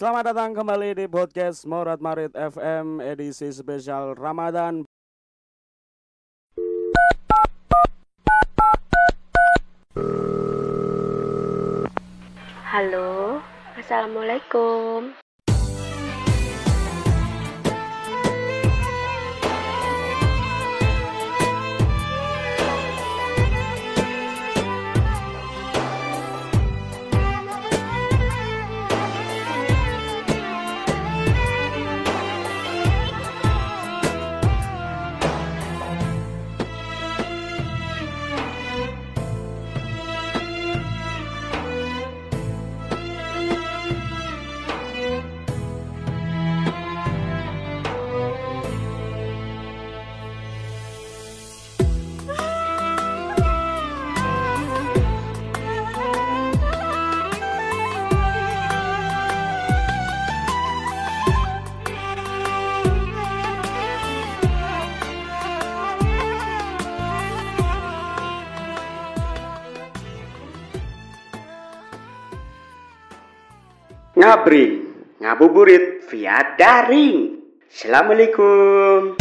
Selamat datang kembali di podcast Morat Marit FM edisi spesial Ramadhan. Halo, assalamualaikum. Ngabri, ngabuburit via daring. Assalamualaikum.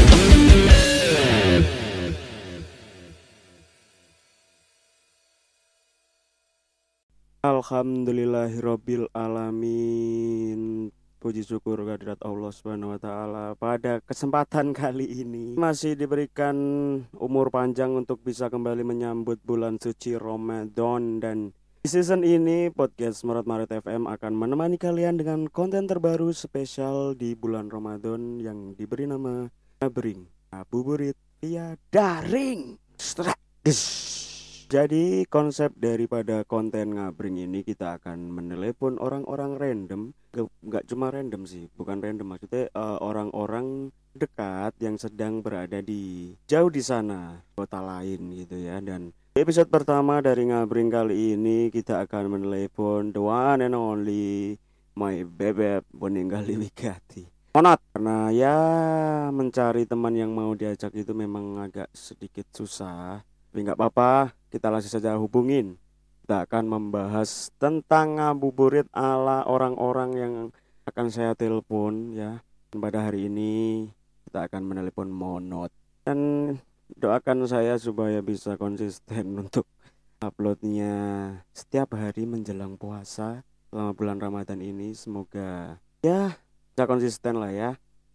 Alhamdulillahirabbil alamin. Puji syukur kehadirat Allah Subhanahu wa taala. Pada kesempatan kali ini masih diberikan umur panjang untuk bisa kembali menyambut bulan suci Ramadan, dan di season ini, podcast Morat Marit FM akan menemani kalian dengan konten terbaru spesial di bulan Ramadan yang diberi nama DARING, Ngabuburit via daring. Jadi konsep daripada konten ngabring ini, kita akan menelepon orang-orang random. Gak cuma random sih, bukan random maksudnya, orang-orang dekat yang sedang berada di jauh di sana, kota lain gitu ya. Dan episode pertama dari Ngabring kali ini kita akan menelepon the one and only my bebek Wening Galih Wigati, Monot. Karena ya mencari teman yang mau diajak itu memang agak sedikit susah, tapi nggak apa-apa, kita langsung saja hubungin. Kita akan membahas tentang ngabuburit ala orang-orang yang akan saya telepon ya. Pada hari ini kita akan menelepon Monot, dan doakan saya supaya bisa konsisten untuk uploadnya setiap hari menjelang puasa selama bulan Ramadan ini. Semoga ya bisa konsisten lah ya.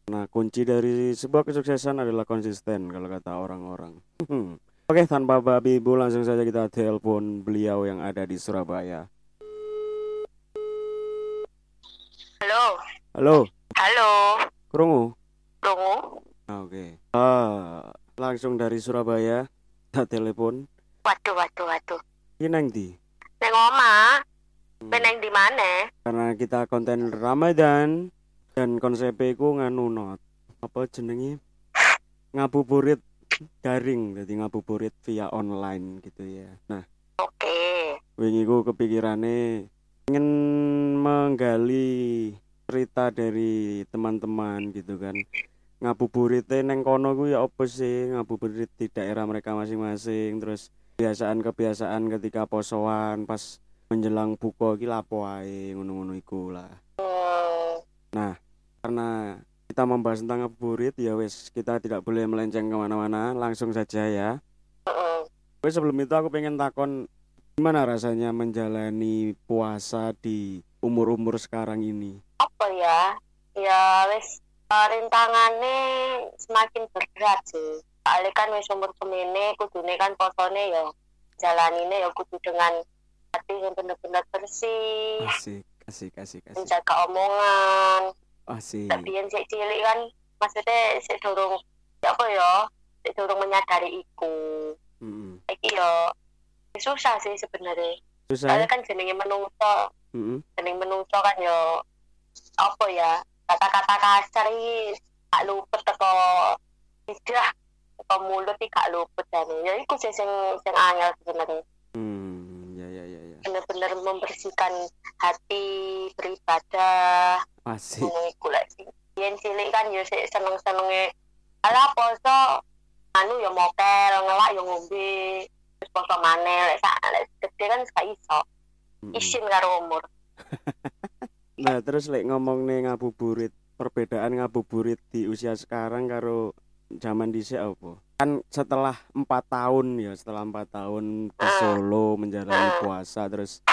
Nah, kunci dari sebuah kesuksesan adalah konsisten kalau kata orang-orang. Oke, tanpa babi bu, langsung saja kita telepon beliau yang ada di Surabaya. Halo. Halo. Halo. Krungu. Krungu. Oke. Langsung dari Surabaya, tak telepon. Waduh. Ini neng di? Neng oma. Neng di mana? Karena kita konten Ramadan dan konsepnya ku nganu not. Apa jenenge? Ngabuburit daring, jadi ngabuburit via online gitu ya. Nah. Oke. Wingi ku kepikirane ingin menggali cerita dari teman-teman gitu kan. Ngabuburit neng kono ku ya apa sih ngabuburit di daerah mereka masing-masing, terus kebiasaan ketika posoan pas menjelang buka iki lapo ae ngono-ngono iku lah. Nah, karena kita membahas tentang ngabuburit ya wis, kita tidak boleh melenceng kemana-mana, langsung saja ya. Wis, sebelum itu aku pengen takon gimana rasanya menjalani puasa di umur-umur sekarang ini? Apa ya? Ya wis, rintangannya semakin berat sih. Soalnya kan wis umur kemene kudune kan posone ya jalanine ya kudu dengan hati yang benar-benar bersih. Asik. Menjaga omongan. Asik. Tapi yang sik cilik kan maksudnya sik durung apa ya? Sik durung menyadari iku. Heeh. Iki yo susah sih sebenarnya. Susah. Soalnya kan jenenge menungso. Heeh. Jeneng menungso kan yo apa ya? Kata-kata kasar ini gak luput teko lidah, teko mulut ini gak luput. Ya itu sih yang angel sebenarnya. Ya. Bener-bener membersihkan hati, beribadah. Masih. Yang cilik kan ya seneng-senengnya. Alah poso, anu ya mokel, ngelak ya ngombe. Terus poso manel, gede kan suka iso. Isin karo umur. Nah, terus lek ngomong nih ngabuburit, perbedaan ngabuburit di usia sekarang karo zaman dhisik apa? Kan setelah 4 tahun ya, setelah 4 tahun di Solo menjalani puasa, terus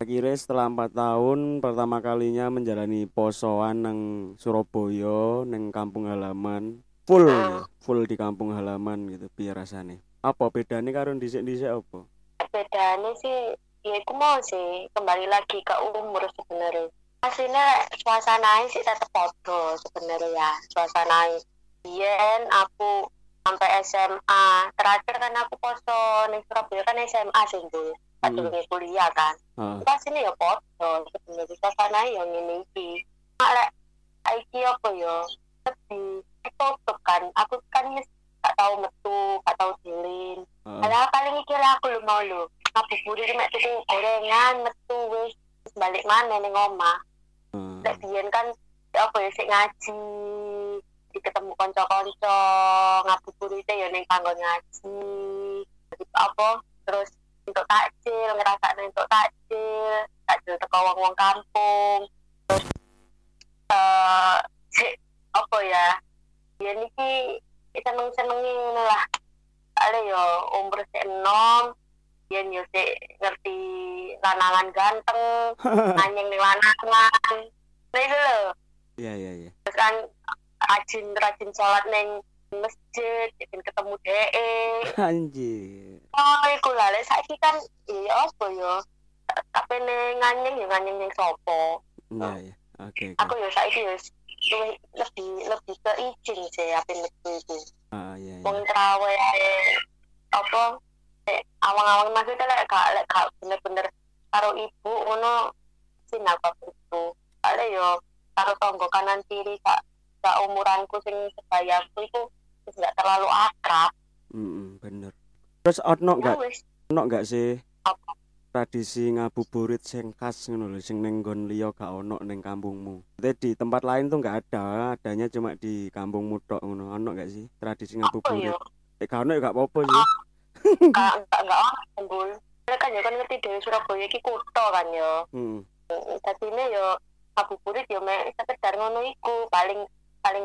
akhirnya setelah 4 tahun pertama kalinya menjalani posoan nang Surabaya, nang kampung halaman. Full ya, full di kampung halaman gitu, piye rasane? Apa bedane karo dhisik-dhisik apa? Bedane sih ya itu mau sih, kembali lagi ke umur sebenarnya. Aslinya suasana sih tetap podo sebenarnya ya, suasana yen aku sampai SMA terakhir kan aku poso ning Surabaya kan SMA sih dulu, padahal kuliah kan. Pas ini ya podo sebenarnya suasana yang ini sih. Mak iki apa ya? Tapi tutup kan, aku kan gak tahu metu, gak tahu dilin. Padahal paling kira aku lu mau lu ngabuburit mek tuku gorengan metu wis balik maneh ning omah. Lek biyen kan apa ya sik ngaji, ketemu kanca-kanca, ngabuburite ya ning panggon ngaji. Apa terus untuk takjil, ngrasakne untuk takjil, takjil teko wong-wong kampung. Terus apa ya? Ya niki seneng-senengi ngono lah. Soale yo umur sik enom, yen yo sik ngerti lanangan ganteng, anjing ning lanangan. Lha lho. Iya. Terus kan rajin salat ning masjid, ben ketemu dheke. Anjir. Oh, iku lha saiki kan iya opo yo. Tapi ning anjing ning sapa. Iya. Oke. Aku yo saiki yo lebih ke izin sih apa metu itu. Iya. Wong trawe apa awang-awang maksudnya lek gak bener-bener karo ibu ngono sinak apa itu. Ale yo karo tanggo kanan kiri gak umuranku sing sebayaku itu enggak terlalu akrab. Bener. Terus ono enggak sih? Apa? Tradisi ngabuburit sing khas ngono lho, sing ning nggon liya gak ono ning kampungmu. Dadi di tempat lain tuh gak ada, adanya cuma di kampungmu tok ngono. Ono gak sih tradisi ngabuburit? Gak ono ya gak apa-apa sih. Enggak ono. Kan yo kan ngerti dhewe Surabaya iki kutha kan yo. Dadine yo ngabuburit yo mek sekedar ngono iku, paling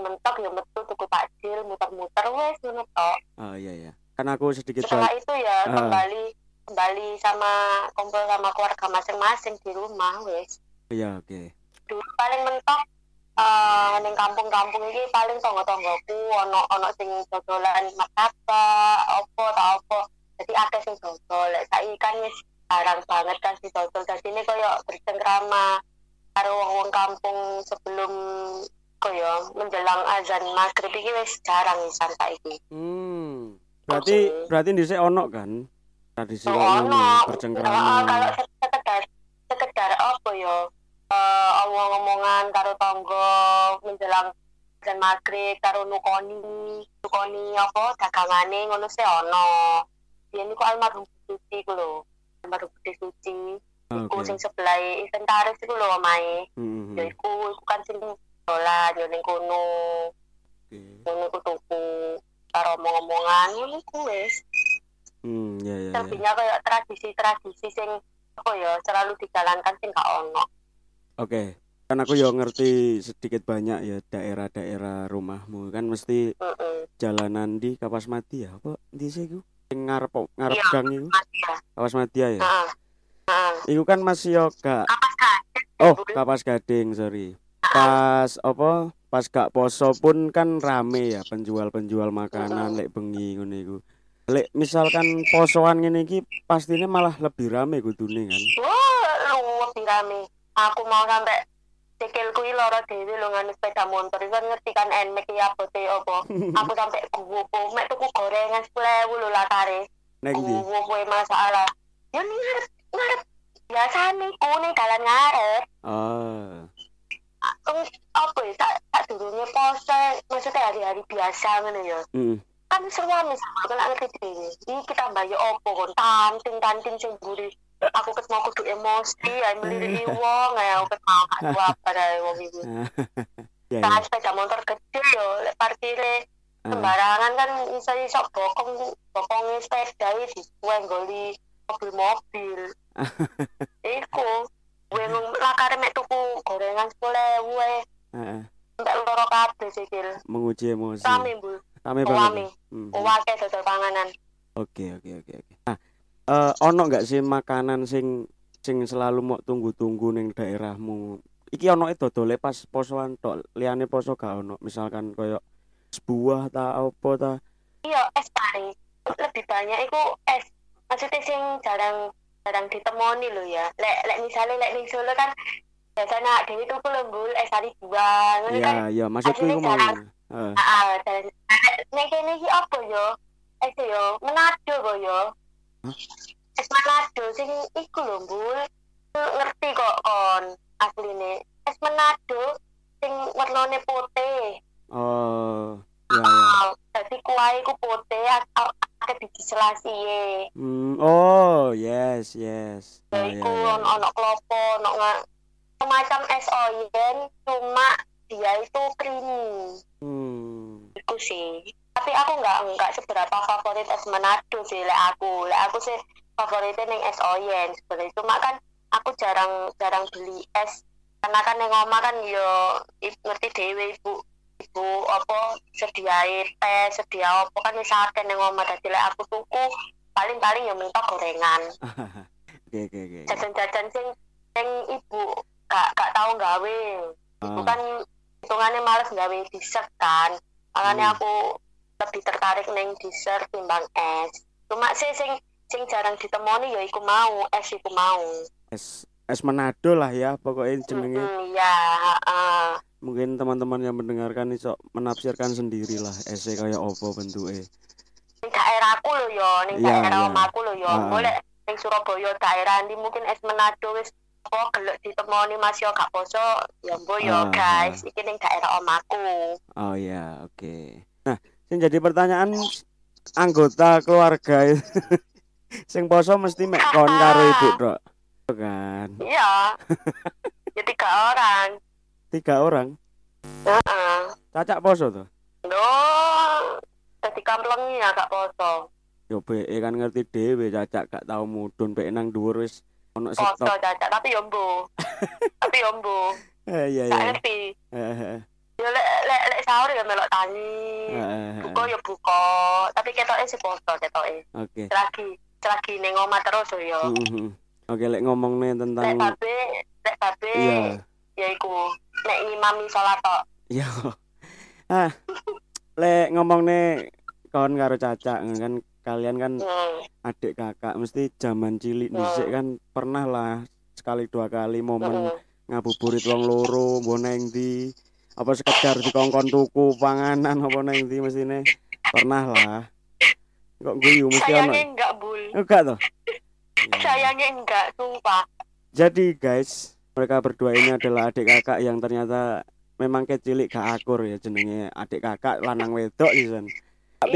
mentok yo metu tuku takjil, muter-muter wis ngono tok. Iya. Kan aku sedikit setelah itu ya kembali sama kumpul sama keluarga masing-masing di rumah wis. Iya, oke. Dulu paling mentok ning kampung-kampung iki paling tangga-tanggaku ono sing dodolan martabak, opo. Dadi akeh sing dodol. Lek saiki kan wis jarang banget kan si dodol. Dadi ini koyo bercengkrama karo wong-wong kampung sebelum koyo menjelang azan maghrib iki wis jarang santai iki. Berarti dhisik ono kan? Tradisi bercengkrama. Kalau sekedar apa ya? Omong-omongan karo tangga menjelang azan maghrib, karo nukoni apa dagangane ngono sih ono. Yen iku almarhum Suci ku lho. Almarhum Suci. Iku sing sebelah inventaris iku lho omahe. Ya iku kan sing dolan yo ning kono. Kono tuku karo omong-omongan ngono iku wis. Ya. Terbinya kayak tradisi-tradisi sing apa ya selalu dijalankan sing gak ono. Oke. Kan aku yo ngerti sedikit banyak ya daerah-daerah rumahmu kan mesti jalanan di Kapas Mati ya apa ndi sih iku? Sing ngarep ya, gang iku. Kapas Mati ya. Iku kan Mas yo gak Kapas Gading, sorry. Pas gak poso pun kan rame ya penjual-penjual makanan lek bengi ngono iku. Lek misalkan posoan ngene iki pastine malah lebih rame kudune kan. Lebih rame. Aku mau sampai sikilku iki lara dhewe lho nganu sepeda motor. Iku ngerti kan enmek iki abote apa. Aku sampai guwopo mek tuku gorengan 10.000 lho lakare. Nek ndi? Guwopo masalah. Ya ngarep biasane kune dalan ngarep. Apa ya tak durunge poso maksudnya hari-hari biasa ngono ya. Kan seruan sama kan ngerti dhewe iki kita mbayo opo kon tanting sing mburi aku ketemu kudu emosi ae mliriki wong ae aku ketemu aku apa ae wong iki ya sepeda motor kecil yo lek parkire sembarangan kan iso bokonge sepeda iki disuwe nggoli mobil-mobil iku Wenung lakare mek tuku gorengan 10.000 wae. Heeh. Entek loro kabeh sikil. Menguji emosi. Rame, Bu. Rame banget. Owake dodol panganan. Oke. Nah, ono gak sih makanan sing selalu mau tunggu-tunggu ning daerahmu? Iki onoke dodole pas posoan tok, liyane poso gak ono. Misalkan koyo buah ta apa ta? Iya, es pari. Lebih banyak iku es. Maksudnya sing jarang ditemoni lho ya. Lek misale ning Solo kan biasanya dhewe tuku lembul es pari buah ngono kan. Iya, maksudku iku mau. Heeh. Nek kene iki apa yo? Es yo Manado kok yo. Es Manado sing iku lho, Mbul. Ngerti kok kon asline. Es Manado sing warnane putih. Oh. Ya. Dadi kuahe ku putih akeh biji selasihe. Oh, yes. Iku ono klopo, ono semacam es oyen, cuma dia itu creamy. Iku sih. Tapi aku enggak seberapa favorit es Manado sih lek aku sih favoritnya ning es oyen. Sebenarnya cuma kan aku jarang beli es karena kan ning omah kan yo ngerti dhewe Ibu apa sediain teh sedia apa kan wis akeh ning omah dadi lek aku tuku paling ya mentok gorengan. Oke. Jajan-jajan sing ibu gak tau gawe. Ibu kan hitungannya males gawe dessert kan. Makanya aku lebih tertarik ning dessert timbang es. Cuma sing jarang ditemoni ya iku mau. Es Manado lah ya pokoknya jenenge. Iya, heeh. Mungkin teman-teman yang mendengarkan iso menafsirkan sendirilah ese kaya apa bentuke. Ning daerahku lho ya, ning daerah omahku lho ya. Boleh ning Surabaya daerah ndi mungkin es Manado wis kok gelek ditemoni Mas yo gak poso ya mbo yo guys, iki ning daerah omahku. Oh iya, oke. Nah, sing jadi pertanyaan anggota keluarga sing poso mesti mek kon karo ibu tok. Kan. Iya. Ya 3 orang. Heeh. Cacak poso to? Loh, dadi kamplengi ya gak poso. Yo beke kan ngerti dhewe cacak gak tau mudhun beke nang dhuwur wis ono stok. Poso cacak tapi yo mbo. Iya. Ngerti. Heeh. Yo lek sahur ya melok tangi. Buka yo buka, tapi ketoke sih poso ketoke. Oke. Lagi ning omah terus yo. Oke, lek ngomongne tentang lek babe. Iya. Ya iku nek ngimami salat tok. Iya. Ah. Lek ngomongne kon karo Caca kan kalian kan adik kakak mesti jaman cilik dhisik kan pernah lah sekali dua kali momen ngabuburit wong loro mbo nang ndi apa sekedar dikongkon tuku panganan apa nang ndi mestine pernah lah. Kok guyu mesti ono. Sayangnya enggak, Bul. Enggak toh? Ya. Sayangnya enggak, sumpah. Jadi guys, mereka berdua ini adalah adik kakak yang ternyata memang kecilik gak akur ya jenenge adik kakak lanang wedok lisan. Tak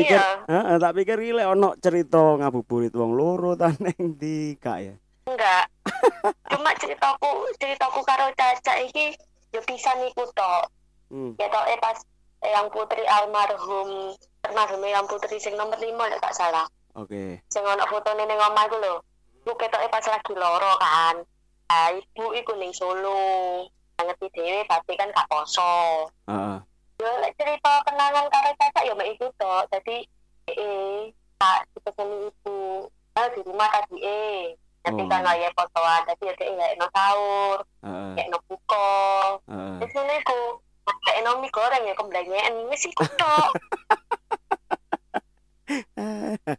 pikir iki lek ono cerita ngabuburit wong loro ta neng ndi gak ya? Enggak. Cuma ceritaku karo Caca iki yo pisan iku tok. Ya tok pas yang putri almarhum yang putri sing nomor 5 lek gak salah. Oke. Sing ono fotone ning omah iku lho. Ku ketoke pas lagi loro kan. Ah, ibu iku ning Solo. Ngerti dhewe tapi kan gak poso. Heeh. Yo cerita kenangan karo Caca yo mek iku tok. Dadi tak dipeseni ibu. Ah di rumah tadi ketika ngaya posoan dadi dhek gak eno sahur. Gak eno buka. Wis ngene iku. Gak eno mie goreng ya kemblanyen wis iku tok.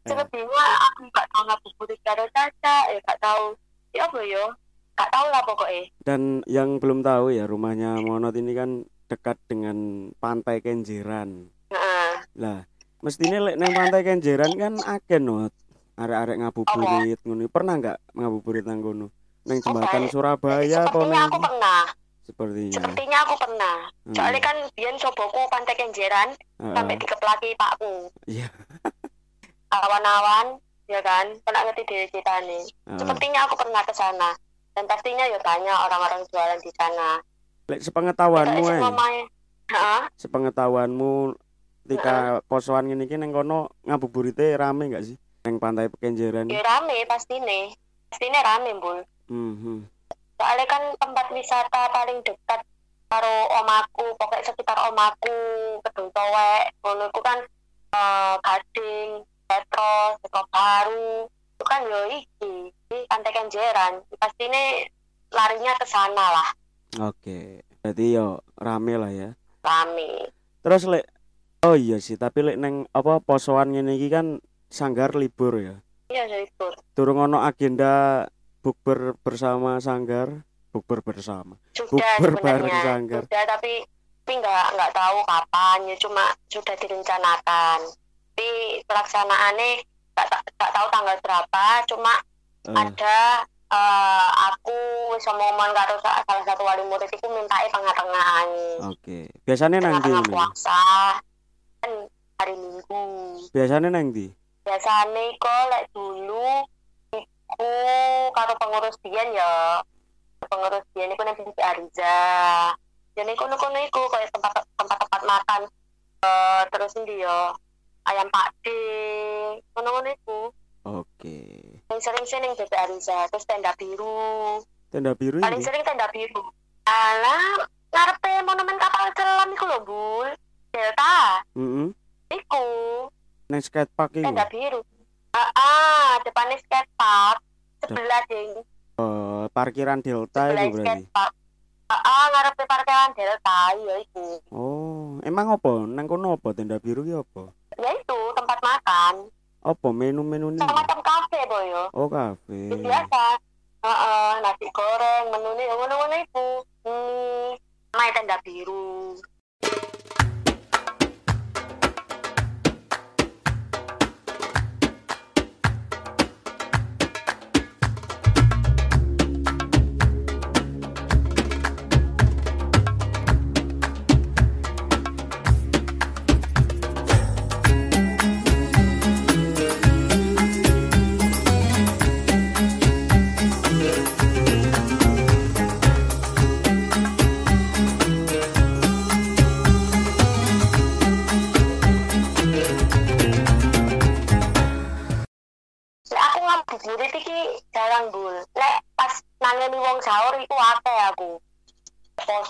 Sebetulnya aku gak tau ngabuburit karo Caca, ya gak tau. Ya apa yo? Gak tahu lah pokoknya. Dan yang belum tahu ya rumahnya Monot ini kan dekat dengan pantai Kenjeran. Lah, mestine lek nang pantai Kenjeran kan akeh not arek-arek ngabuburit ngono. Pernah enggak ngabuburit nang kono? Nang jembatan Surabaya apa nang? Aku pernah. Sepertinya aku pernah. Soalnya kan biyen coboku pantai Kenjeran sampai dikeplaki pakku. Iya. Awan-awan ya kan. Pernah ngerti dhewe ceritane. Sepertinya aku pernah ke sana. Dan pastinya ya banyak orang-orang jualan di sana. Lek sepengetahuanmu ketika posoan ngene iki nang kono ngabuburite rame enggak sih? Nang pantai Kenjeran. Ya rame pastine. Pastine rame, Mbul. Soalnya kan tempat wisata paling dekat karo omaku, pokoknya sekitar omaku, Kedung Towek, menurutku kan Gading, Petro, Seko Baru, itu kan yo iki, di Pantai Kenjeran, pasti ini larinya ke sana lah. Oke, jadi yo rame lah ya. Rame. Terus lek, oh iya sih, tapi lek neng apa posoan ngene iki kan sanggar libur ya. Iya libur. Durung ana agenda bukber bersama sanggar. Bukber bersama. Sudah sebenarnya, sudah tapi nggak tahu kapan ya, cuma sudah direncanakan. Tapi pelaksanaannya nggak tahu tanggal berapa, cuma ada aku semomen karo salah satu wali murid itu mintai tengah-tengahan. Oke. Biasanya nang ndi? Puasa kan hari Minggu. Biasanya nang ndi? Biasanya kok lek dulu iku karo pengurus biyen ya. Pengurus dia ini punya di Arja, jadi kuno itu kayak tempat makan, terus dia ayam pakde, kuno itu. Oke. Yang sering di Arja, terus tenda biru. Tenda biru. Paling sering tenda biru. Alam, ngarepe monumen kapal selam itu loh Bul, Delta. Iku. Neng skatepark itu. Tenda biru. Depannya skatepark sebelah ding. Parkiran Delta itu berarti. Ngarepe parkiran Delta ya itu. Oh, emang apa? Nang kono apa tenda biru ki apa? Ya itu tempat makan. Apa menu-menune? Macam kafe boyo. Oh, kafe. Biasa. Nasi goreng, menune ngono-ngono iku. Main tenda biru.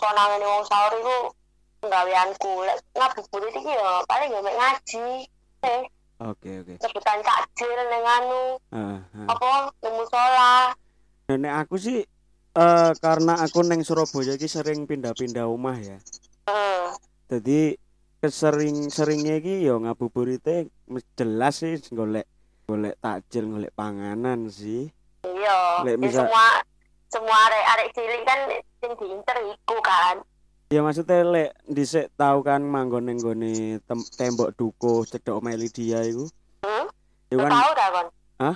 Nangani wong sahur itu penggaweanku. Ngabuburit iki ya paling yo mek ngaji. Oke. Sebutan takjil ning anu. Apa ning musala. Nek aku sih karena aku ning Surabaya iki sering pindah-pindah omah ya. Jadi kesering-seringnya iki ya ngabuburite jelas sih golek takjil, golek panganan sih. Iya. Semua arek cilik kan sing diinter iku kan. Ya maksudnya lek dhisik tau kan manggon ning gone Tembok Dukuh cedhok Melidia iku. Iku kan tau ta kon? Hah?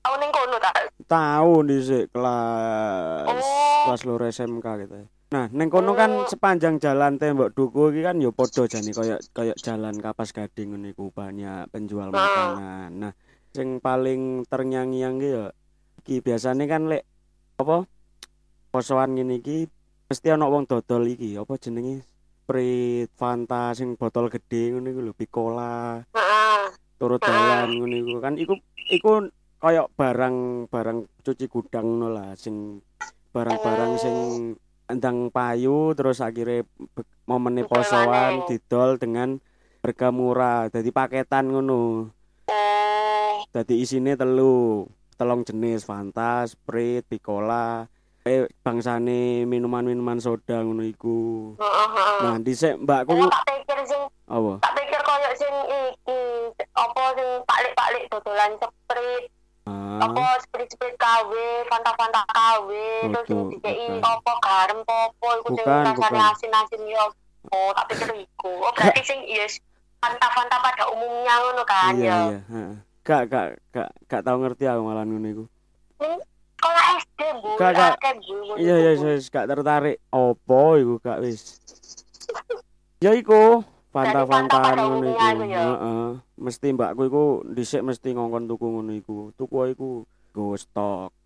Tau ning kono ta? Tau dhisik kelas loro SMK gitu. Nah, ning kono kan sepanjang jalan Tembok Dukuh iki kan ya padha jane kaya jalan Kapas Gading ngene iku banyak penjual makanan. Nah, sing paling ternyangi-nyangi ya iki biasane kan lek apa posoan ngene iki mesti ana wong dodol iki apa jenenge Sprite, Fanta sing botol gedhe ngono iku lho, Piccola. Turut dalan ngono iku kan iku kaya barang cuci gudang ngono lah, sing barang-barang sing endang payu terus akhire momene posoan didol dengan harga murah. Dadi paketan ngono. Dadi isine 3 jenis Fanta, Sprite, Piccola. Bangsane minuman-minuman soda ngono iku. Nah, dhisik mbakku tak pikir koyo sing iki apa sing paklik-paklik dodolan Sprite. Apa Sprite KW, Fanta KW terus dikeki apa garam apa iku sing rasane asin-asin yo. Oh, tak pikir iku. Oh, berarti sing yes Fanta pada umumnya ngono kan ya. Iya, heeh. Gak tau ngerti aku malah ngono iku. Sekolah SD Bu. Iya, gak tertarik. Opo iku gak wis. Ya iku, Fanta-Fanta ngono iku. Heeh. Mesti mbakku iku dhisik mesti ngongkon tuku ngono iku. Tuku iku go stok.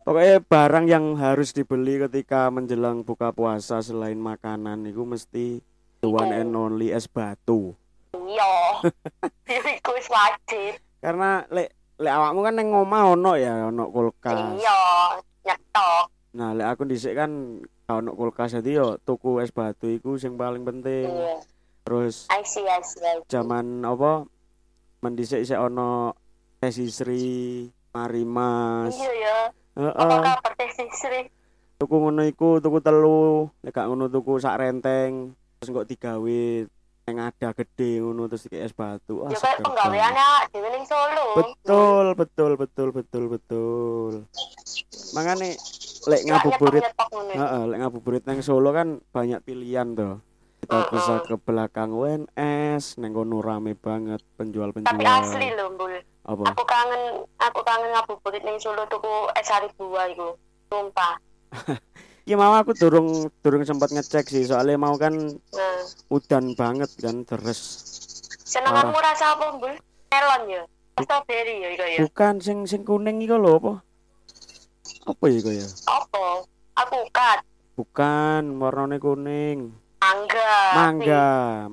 Pokoke barang yang harus dibeli ketika menjelang buka puasa selain makanan iku mesti the one and only es batu. Iya. Iku wajib. Karena lek awakmu kan neng omah ono ya ono kulkas. Iya, nyetok. Nah, lek aku dhisik kan ono kulkas dadi yo tuku es batu iku sing paling penting. Iya. Terus IC. Jaman apa? Men dhisik-isik ono Teh Sisri, Marimas. Iya ya. Apa kabar Teh Sisri? Tuku ngono iku, tuku telu, lek gak ngono tuku sak renteng, terus engko digawe nang ada gede ngono terus iki es batu. Ah, yo kan penggaweane dhewe ning Solo. Betul. Mangane lek ngabuburit, lek ngabuburit nang Solo kan banyak pilihan toh. Kita bisa ke belakang UNS, nang kono rame banget penjual-penjual. Tapi asli lho, Mbul. Apa? Aku kangen ngabuburit nang Solo tuku es sari buah iku. Sumpah. Iya mau aku durung sempat ngecek sih, soalnya mau kan udan banget kan deres. Senenganmu rasa apa, Mbul? Melon ya. Strawberry ya iku ya. Bukan sing kuning iku lho apa? Apa ya kaya? Apa? Alpukat. Bukan, warnane kuning. Mangga.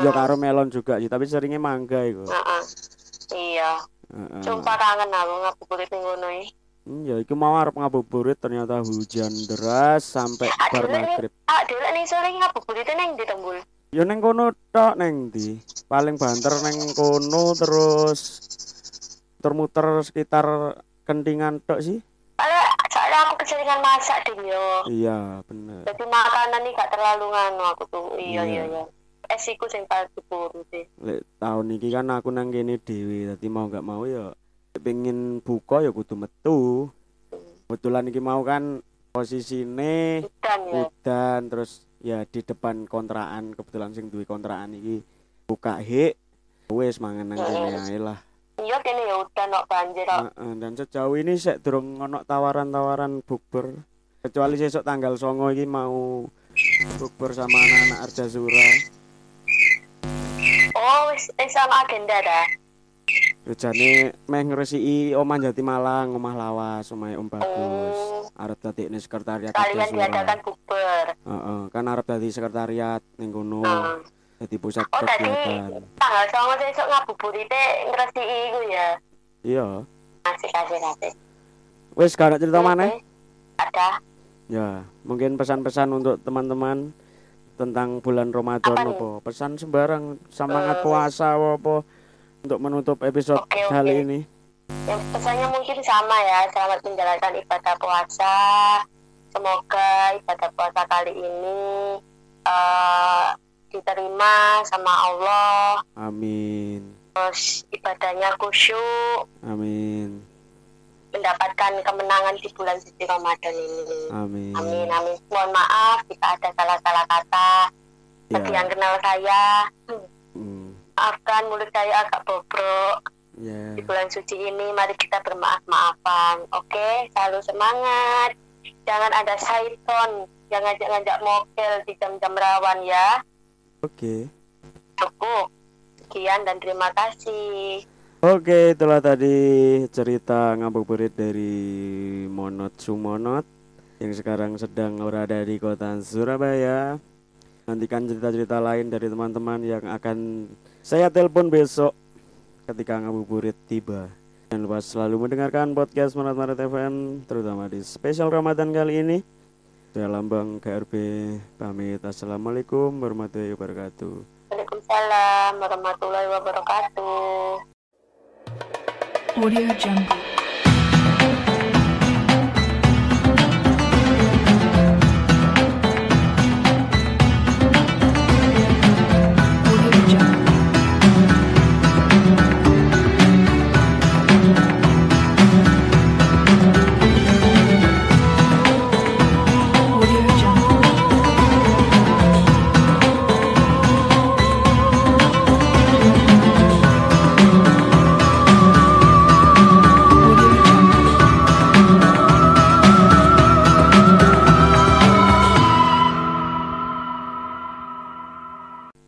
Ya karo melon juga sih, tapi seringnya mangga iku. Iya. Sumpah kangen aku ngabuburit ning ngono iki. Ya iku mau arep ngabuburit ternyata hujan deras sampai bar magrib. Dhewe ning sore ngabuburite ning ndi, Tembul? Ya ning kono tok, ning ndi? Paling banter ning kono terus muter-muter sekitar Kentingan tok sih. Soalnya aku keseringan masak deh yo. Iya bener. Jadi makanan ini gak terlalu nganu aku tuh. Iya. Esiku sing paling diburu sih. Lek tahun ini kan aku nang kene dhewe, dadi mau gak mau ya pengen buka ya kudu metu. Kebetulan iki mau kan posisine udan ya. Terus ya di depan kontrakan, kebetulan sing duwe kontrakan iki buka hik. Wis mangan nang kene ae lah. Iya kene ya udan kok banjir kok. Dan sejauh ini sik durung ono tawaran-tawaran bukber. Kecuali sesuk tanggal 9 iki mau bukber sama anak-anak Arjazura. Oh, wis sama agenda ta. Rejane meh ngresiki Om Jati Malang, omah lawas, omahe Om Bagus. Arep dadi sekretariat Arjazura. Kalian diadakan bukber. Kan arep dadi sekretariat ning kono. Jadi pusat kegiatan. Oh, tadi tanggal 9 sesuk ngabuburite ngresiki iku ya. Iya. Asik. Wis gak cerita maneh? Ada. Ya, mungkin pesan-pesan untuk teman-teman tentang bulan Ramadan apa? Pesan sembarang semangat puasa apa untuk menutup episode kali ini. Ya, pesannya mungkin sama ya, selamat menjalankan ibadah puasa. Semoga ibadah puasa kali ini diterima sama Allah. Amin. Terus ibadahnya khusyuk. Amin. Mendapatkan kemenangan di bulan suci Ramadan ini. Amin. Mohon maaf jika ada salah-salah kata. Bagi yang kenal saya, maafkan mulut saya agak bobrok. Di bulan suci ini mari kita bermaaf-maafan. Oke, selalu semangat. Jangan ada syaiton yang ngajak-ngajak mokel di jam-jam rawan ya. Oke. Cukup. Sekian dan terima kasih. Oke, itulah tadi cerita ngabuburit dari Monot Sumonot yang sekarang sedang berada di kota Surabaya. Nantikan cerita-cerita lain dari teman-teman yang akan saya telepon besok ketika ngabuburit tiba. Jangan lupa selalu mendengarkan podcast Morat Marit FM, terutama di spesial Ramadan kali ini. Saya Lambang KRP pamit. Assalamualaikum warahmatullahi wabarakatuh. Waalaikumsalam warahmatullahi wabarakatuh. Audio Jungle.